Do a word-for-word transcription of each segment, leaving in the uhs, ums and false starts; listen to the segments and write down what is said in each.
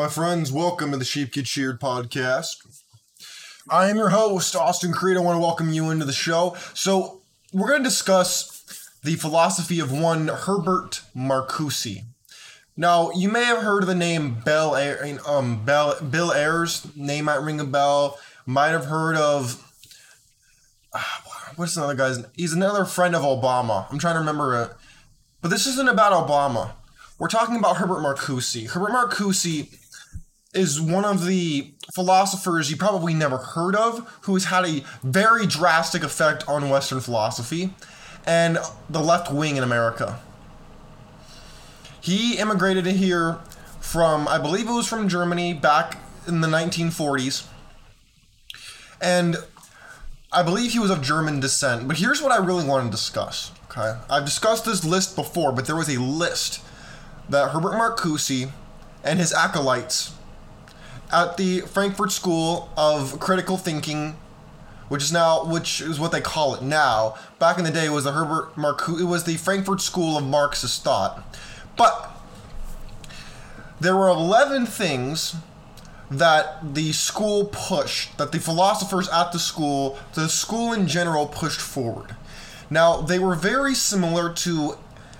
My friends, welcome to the Sheep Get Sheared Podcast. I am your host, Austin Creed. I want to welcome you into the show. So we're going to discuss the philosophy of one Herbert Marcuse. Now, you may have heard of the name Bill, um, Bill, Bill Ayers. Name might ring a bell. Might have heard of... Uh, what's another guy's name? He's another friend of Obama. I'm trying to remember it. But this isn't about Obama. We're talking about Herbert Marcuse. Herbert Marcuse is one of the philosophers you probably never heard of who has had a very drastic effect on Western philosophy and the left wing in America. He immigrated here from, I believe it was from Germany back in the nineteen forties. And I believe he was of German descent. But here's what I really want to discuss. Okay, I've discussed this list before, but there was a list that Herbert Marcuse and his acolytes at the Frankfurt School of Critical Thinking, which is now, which is what they call it now. Back in the day, it was the Herbert Marcuse, it was the Frankfurt School of Marxist Thought. But there were eleven things that the school pushed, that the philosophers at the school, the school in general, pushed forward. Now, they were very similar to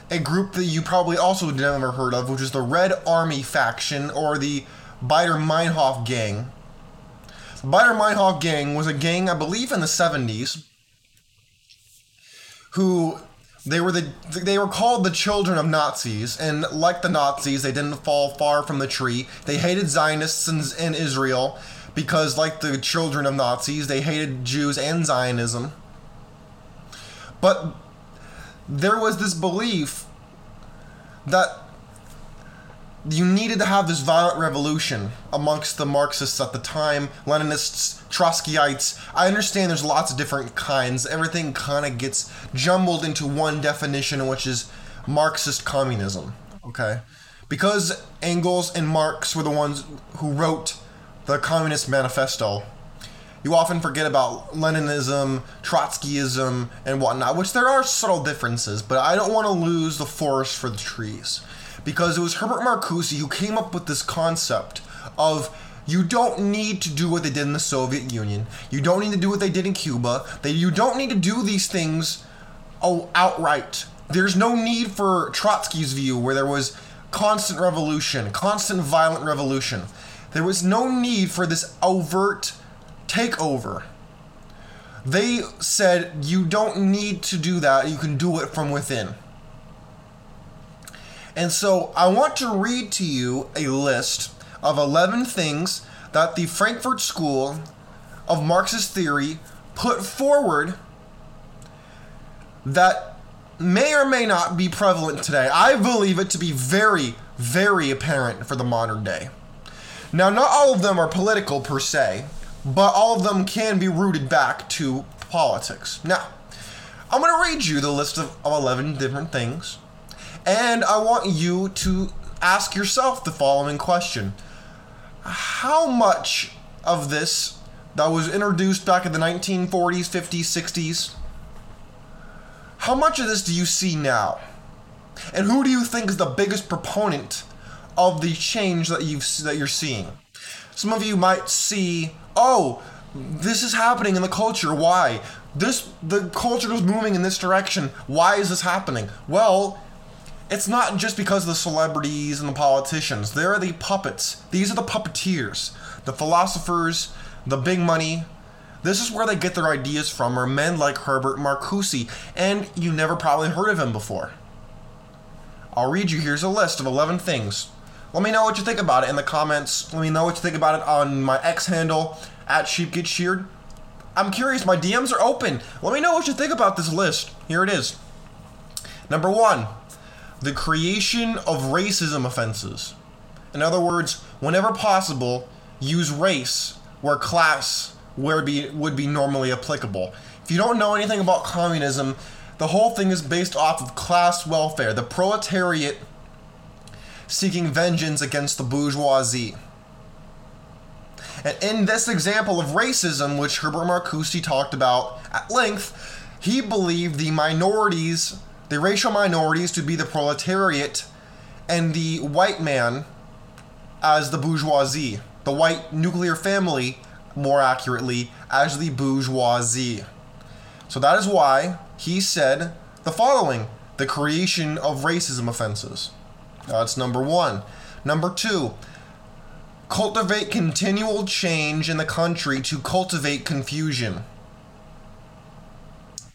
a group that you probably also never heard of, which is the Red Army Faction, or the Baader-Meinhof Gang. The Baader-Meinhof Gang was a gang, I believe, in the seventies, who... They were the they were called the children of Nazis, and like the Nazis, they didn't fall far from the tree. They hated Zionists in, in Israel because, like the children of Nazis, they hated Jews and Zionism. But there was this belief that you needed to have this violent revolution amongst the Marxists at the time, Leninists, Trotskyites. I understand there's lots of different kinds. Everything kind of gets jumbled into one definition, which is Marxist communism, okay? Because Engels and Marx were the ones who wrote the Communist Manifesto, you often forget about Leninism, Trotskyism, and whatnot, which there are subtle differences, but I don't want to lose the forest for the trees. Because it was Herbert Marcuse who came up with this concept of you don't need to do what they did in the Soviet Union. You don't need to do what they did in Cuba. They, you don't need to do these things outright. There's no need for Trotsky's view where there was constant revolution, constant violent revolution. There was no need for this overt takeover. They said you don't need to do that. You can do it from within. And so I want to read to you a list of eleven things that the Frankfurt School of Marxist Theory put forward that may or may not be prevalent today. I believe it to be very, very apparent for the modern day. Now, not all of them are political per se, but all of them can be rooted back to politics. Now, I'm going to read you the list of eleven different things. And I want you to ask yourself the following question. How much of this that was introduced back in the nineteen forties, fifties, sixties, how much of this do you see now? And who do you think is the biggest proponent of the change that you've that you're seeing? Some of you might see, oh, this is happening in the culture. Why? This the culture is moving in this direction. Why is this happening? Well, it's not just because of the celebrities and the politicians. They're the puppets. These are the puppeteers, the philosophers, the big money. This is where they get their ideas from, are men like Herbert Marcuse, and you never probably heard of him before. I'll read you. Here's a list of eleven things. Let me know what you think about it in the comments. Let me know what you think about it on my X handle, at Sheep Get Sheared. I'm curious. My D Ms are open. Let me know what you think about this list. Here it is. Number one. The creation of racism offenses. In other words, whenever possible, use race where class where be, would be normally applicable. If you don't know anything about communism, the whole thing is based off of class welfare, the proletariat seeking vengeance against the bourgeoisie. And in this example of racism, which Herbert Marcuse talked about at length, he believed the minorities the racial minorities to be the proletariat and the white man as the bourgeoisie. The white nuclear family, more accurately, as the bourgeoisie. So that is why he said the following: the creation of racism offenses. That's number one. Number two, cultivate continual change in the country to cultivate confusion.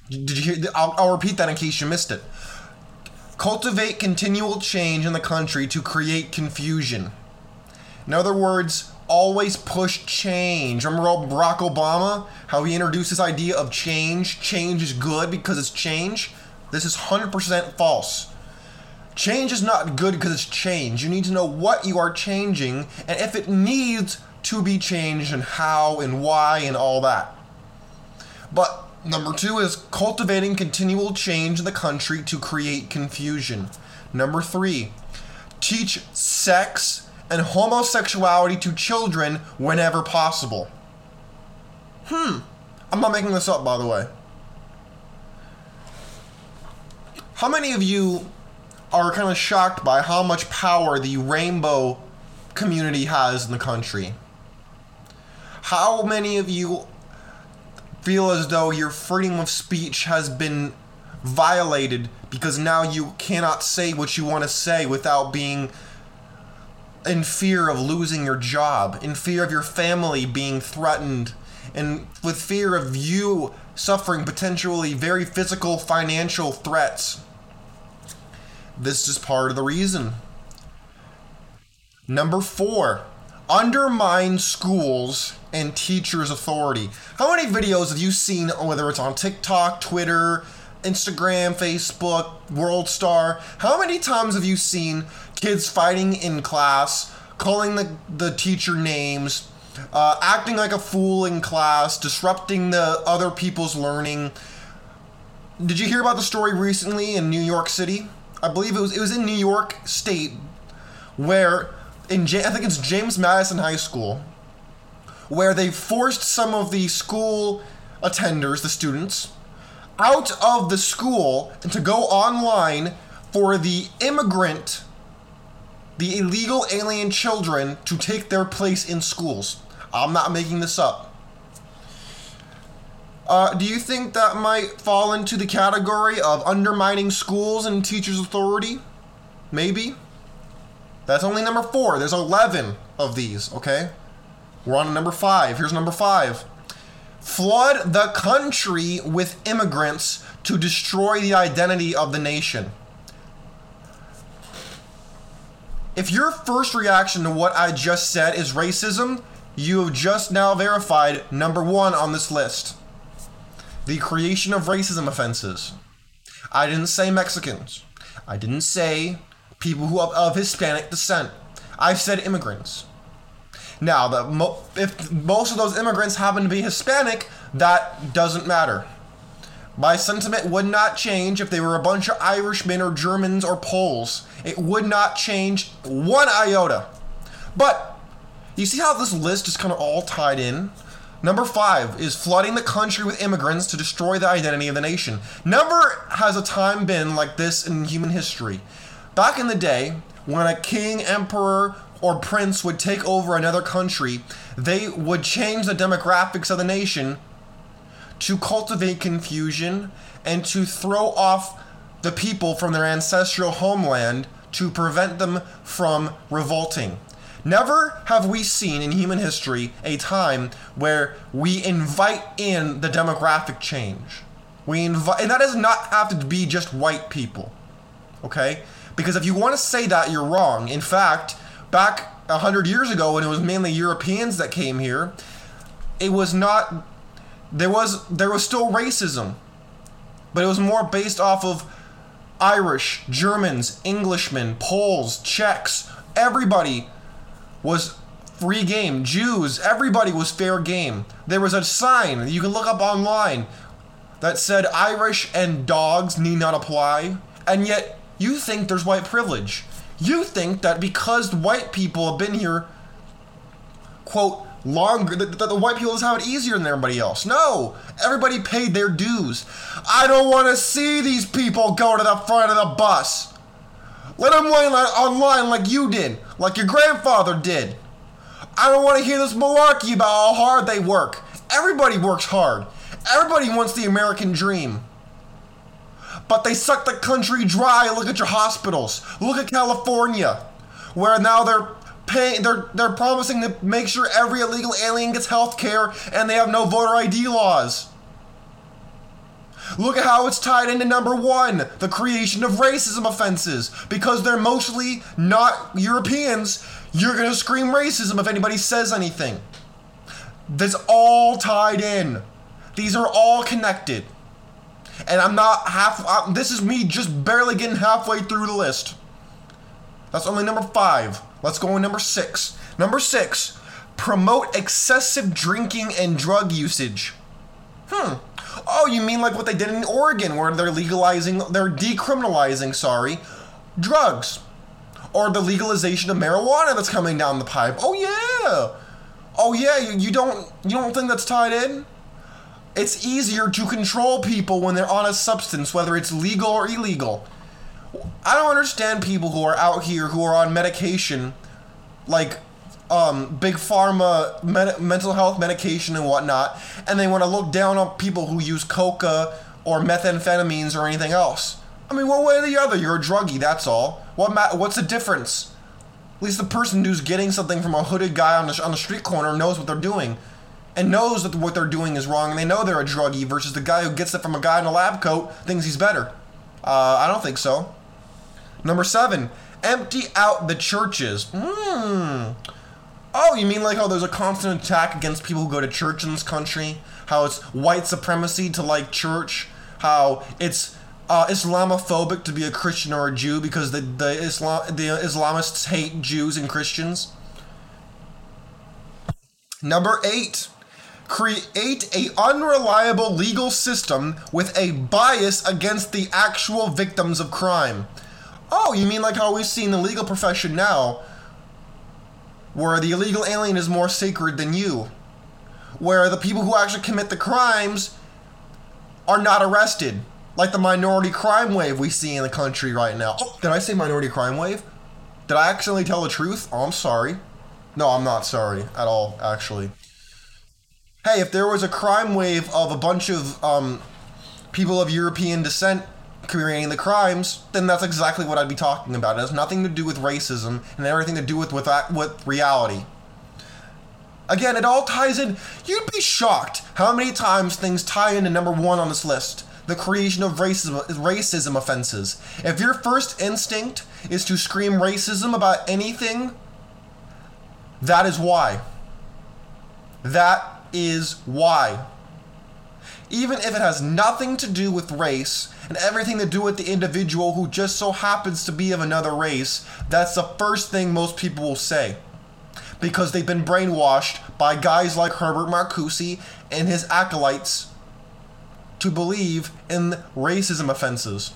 Did you hear? I'll, I'll repeat that in case you missed it. Cultivate continual change in the country to create confusion. In other words, always push change. Remember Barack Obama, how he introduced this idea of change? Change is good because it's change. This is one hundred percent false. Change is not good because it's change. You need to know what you are changing and if it needs to be changed and how and why and all that. But number two is cultivating continual change in the country to create confusion. Number three, teach sex and homosexuality to children whenever possible. Hmm. I'm not making this up, by the way. How many of you are kind of shocked by how much power the rainbow community has in the country? How many of you feel as though your freedom of speech has been violated because now you cannot say what you want to say without being in fear of losing your job, in fear of your family being threatened, and with fear of you suffering potentially very physical, financial threats? This is part of the reason. Number four, undermine schools and teachers' authority. How many videos have you seen, whether it's on TikTok, Twitter, Instagram, Facebook, WorldStar? How many times have you seen kids fighting in class, calling the, the teacher names, uh, acting like a fool in class, disrupting the other people's learning? Did you hear about the story recently in New York City? I believe it was it was in New York State, where in J- I think it's James Madison High School, where they forced some of the school attenders, the students, out of the school and to go online for the immigrant, the illegal alien children to take their place in schools. I'm not making this up. Uh, do you think that might fall into the category of undermining schools and teachers' authority? Maybe. That's only number four. There's eleven of these, okay? We're on number five. Here's number five. Flood the country with immigrants to destroy the identity of the nation. If your first reaction to what I just said is racism, you have just now verified number one on this list: the creation of racism offenses. I didn't say Mexicans. I didn't say people who are of Hispanic descent. I said immigrants. Now, the mo- if most of those immigrants happen to be Hispanic, that doesn't matter. My sentiment would not change if they were a bunch of Irishmen or Germans or Poles. It would not change one iota. But you see how this list is kind of all tied in? Number five is flooding the country with immigrants to destroy the identity of the nation. Never has a time been like this in human history. Back in the day, when a king, emperor, or prince would take over another country, they would change the demographics of the nation to cultivate confusion and to throw off the people from their ancestral homeland to prevent them from revolting. Never have we seen in human history a time where we invite in the demographic change. We invite, and that does not have to be just white people, okay? Because if you want to say that, you're wrong. In fact, back a hundred years ago, when it was mainly Europeans that came here, it was not, there was there was still racism, but it was more based off of Irish, Germans, Englishmen, Poles, Czechs. Everybody was free game. Jews, everybody was fair game. There was a sign that you can look up online that said Irish and dogs need not apply, and yet you think there's white privilege. You think that because white people have been here, quote, longer, that the white people just have it easier than everybody else. No, everybody paid their dues. I don't want to see these people go to the front of the bus. Let them learn online like you did, like your grandfather did. I don't want to hear this malarkey about how hard they work. Everybody works hard. Everybody wants the American dream. But they suck the country dry. Look at your hospitals. Look at California, where now they're paying, they're they're promising to make sure every illegal alien gets health care, and they have no voter I D laws. Look at how it's tied into number one, the creation of racism offenses. Because they're mostly not Europeans, you're going to scream racism if anybody says anything. That's all tied in. These are all connected. And I'm not half, I'm, this is me just barely getting halfway through the list. That's only number five. Let's go on number six. Number six, promote excessive drinking and drug usage. Hmm. Oh, you mean like what they did in Oregon, where they're legalizing, they're decriminalizing, sorry, drugs. Or the legalization of marijuana that's coming down the pipe. Oh, yeah. Oh, yeah, you, you don't, you don't think that's tied in? It's easier to control people when they're on a substance, whether it's legal or illegal. I don't understand people who are out here who are on medication, like um, big pharma, med- mental health medication and whatnot, and they want to look down on people who use coca or methamphetamines or anything else. I mean, one way or the other, you're a druggie, that's all. What ma- What's the difference? At least the person who's getting something from a hooded guy on the, sh- on the street corner knows what they're doing. And knows that what they're doing is wrong, and they know they're a druggie, versus the guy who gets it from a guy in a lab coat thinks he's better. Uh, I don't think so. Number seven, empty out the churches. Mmm. Oh, you mean like how there's a constant attack against people who go to church in this country? How it's white supremacy to like church? How it's uh, Islamophobic to be a Christian or a Jew because the the Islam the Islamists hate Jews and Christians? Number eight. Create a unreliable legal system with a bias against the actual victims of crime. Oh, you mean like how we've seen the legal profession now, where the illegal alien is more sacred than you, where the people who actually commit the crimes are not arrested, like the minority crime wave we see in the country right now. Oh, did I say minority crime wave? Did I accidentally tell the truth? Oh, I'm sorry. No, I'm not sorry at all, actually. Hey, if there was a crime wave of a bunch of um, people of European descent committing the crimes, then that's exactly what I'd be talking about. It has nothing to do with racism and everything to do with with, with reality. Again, it all ties in. You'd be shocked how many times things tie into number one on this list. The creation of racism, racism offenses. If your first instinct is to scream racism about anything, that is why. That is why. Even if it has nothing to do with race and everything to do with the individual who just so happens to be of another race, that's the first thing most people will say. Because they've been brainwashed by guys like Herbert Marcuse and his acolytes to believe in racism offenses.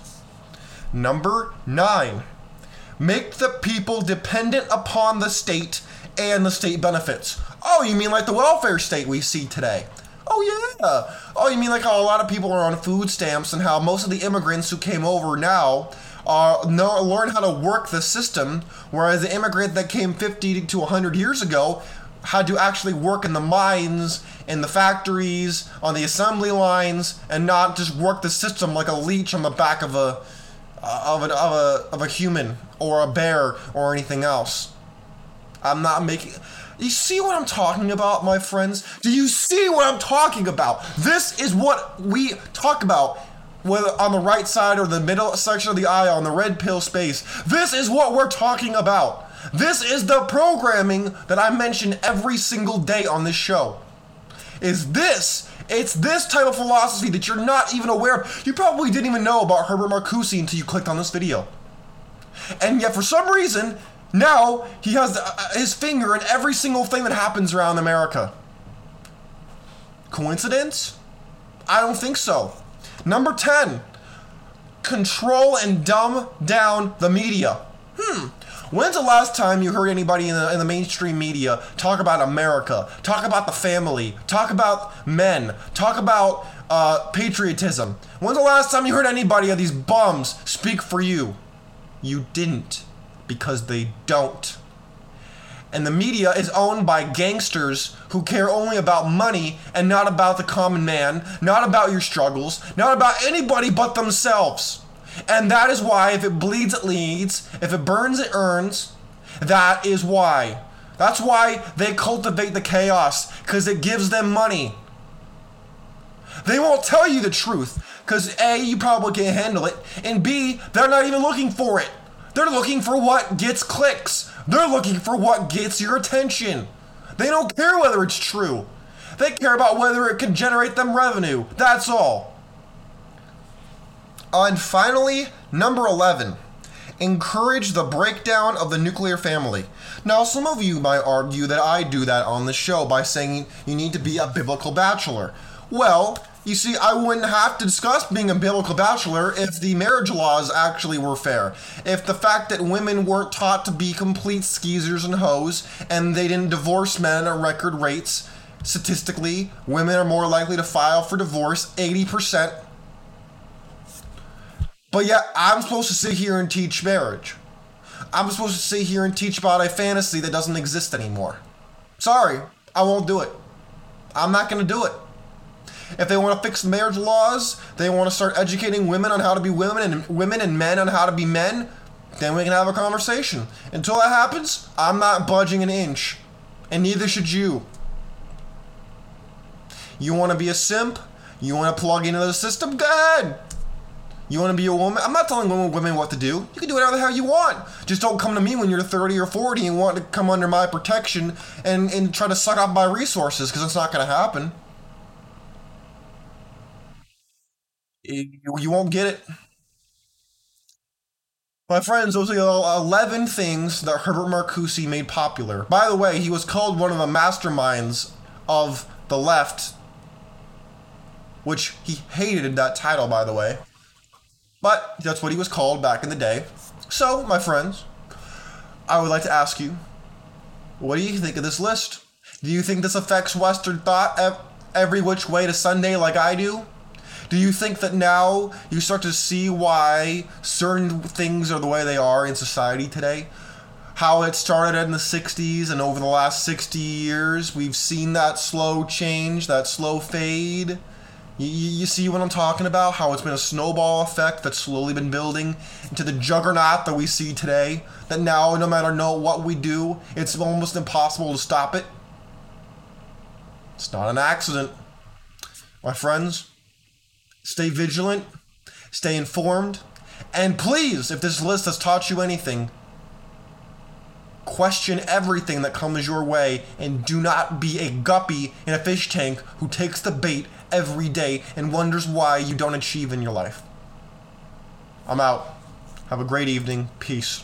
Number nine. Make the people dependent upon the state and the state benefits. Oh, you mean like the welfare state we see today? Oh, yeah. Oh, you mean like how a lot of people are on food stamps and how most of the immigrants who came over now uh, know, learn how to work the system, whereas the immigrant that came fifty to one hundred years ago had to actually work in the mines, in the factories, on the assembly lines, and not just work the system like a leech on the back of a of an, of a of a human or a bear or anything else. I'm not making... You see what I'm talking about, my friends? Do you see what I'm talking about? This is what we talk about, whether on the right side or the middle section of the aisle, on the red pill space. This is what we're talking about. This is the programming that I mention every single day on this show. Is this... It's this type of philosophy that you're not even aware of. You probably didn't even know about Herbert Marcuse until you clicked on this video. And yet, for some reason... Now, he has his finger in every single thing that happens around America. Coincidence? I don't think so. Number ten. Control and dumb down the media. Hmm. When's the last time you heard anybody in the, in the mainstream media talk about America, talk about the family, talk about men, talk about uh, patriotism? When's the last time you heard anybody of these bums speak for you? You didn't, because they don't. And the media is owned by gangsters who care only about money and not about the common man, not about your struggles, not about anybody but themselves. And that is why, if it bleeds, it leads. If it burns, it earns. That is why. That's why they cultivate the chaos, because it gives them money. They won't tell you the truth, because A, you probably can't handle it, and B, they're not even looking for it. They're looking for what gets clicks. They're looking for what gets your attention. They don't care whether it's true. They care about whether it can generate them revenue. That's all. And finally, number eleven. Encourage the breakdown of the nuclear family. Now, some of you might argue that I do that on the show by saying you need to be a biblical bachelor. Well, you see, I wouldn't have to discuss being a biblical bachelor if the marriage laws actually were fair. If the fact that women weren't taught to be complete skeezers and hoes, and they didn't divorce men at record rates. Statistically, women are more likely to file for divorce, eighty percent. But yet, I'm supposed to sit here and teach marriage. I'm supposed to sit here and teach about a fantasy that doesn't exist anymore. Sorry, I won't do it. I'm not going to do it. If they want to fix marriage laws, they want to start educating women on how to be women and women and men on how to be men, then we can have a conversation. Until that happens, I'm not budging an inch. And neither should you. You want to be a simp? You want to plug into the system? Go ahead. You want to be a woman? I'm not telling women what to do. You can do whatever the hell you want. Just don't come to me when you're thirty or forty and want to come under my protection and, and try to suck off my resources, because it's not going to happen. You won't get it. My friends, those are the eleven things that Herbert Marcuse made popular. By the way, he was called one of the masterminds of the left, which he hated that title, by the way. But that's what he was called back in the day. So, my friends, I would like to ask you, what do you think of this list? Do you think this affects Western thought every which way to Sunday like I do? Do you think that now you start to see why certain things are the way they are in society today? How it started in the sixties, and over the last sixty years, we've seen that slow change, that slow fade. You, you see what I'm talking about? How it's been a snowball effect that's slowly been building into the juggernaut that we see today. That now, no matter no what we do, it's almost impossible to stop it. It's not an accident. My friends, stay vigilant, stay informed, and please, if this list has taught you anything, question everything that comes your way, and do not be a guppy in a fish tank who takes the bait every day and wonders why you don't achieve in your life. I'm out. Have a great evening. Peace.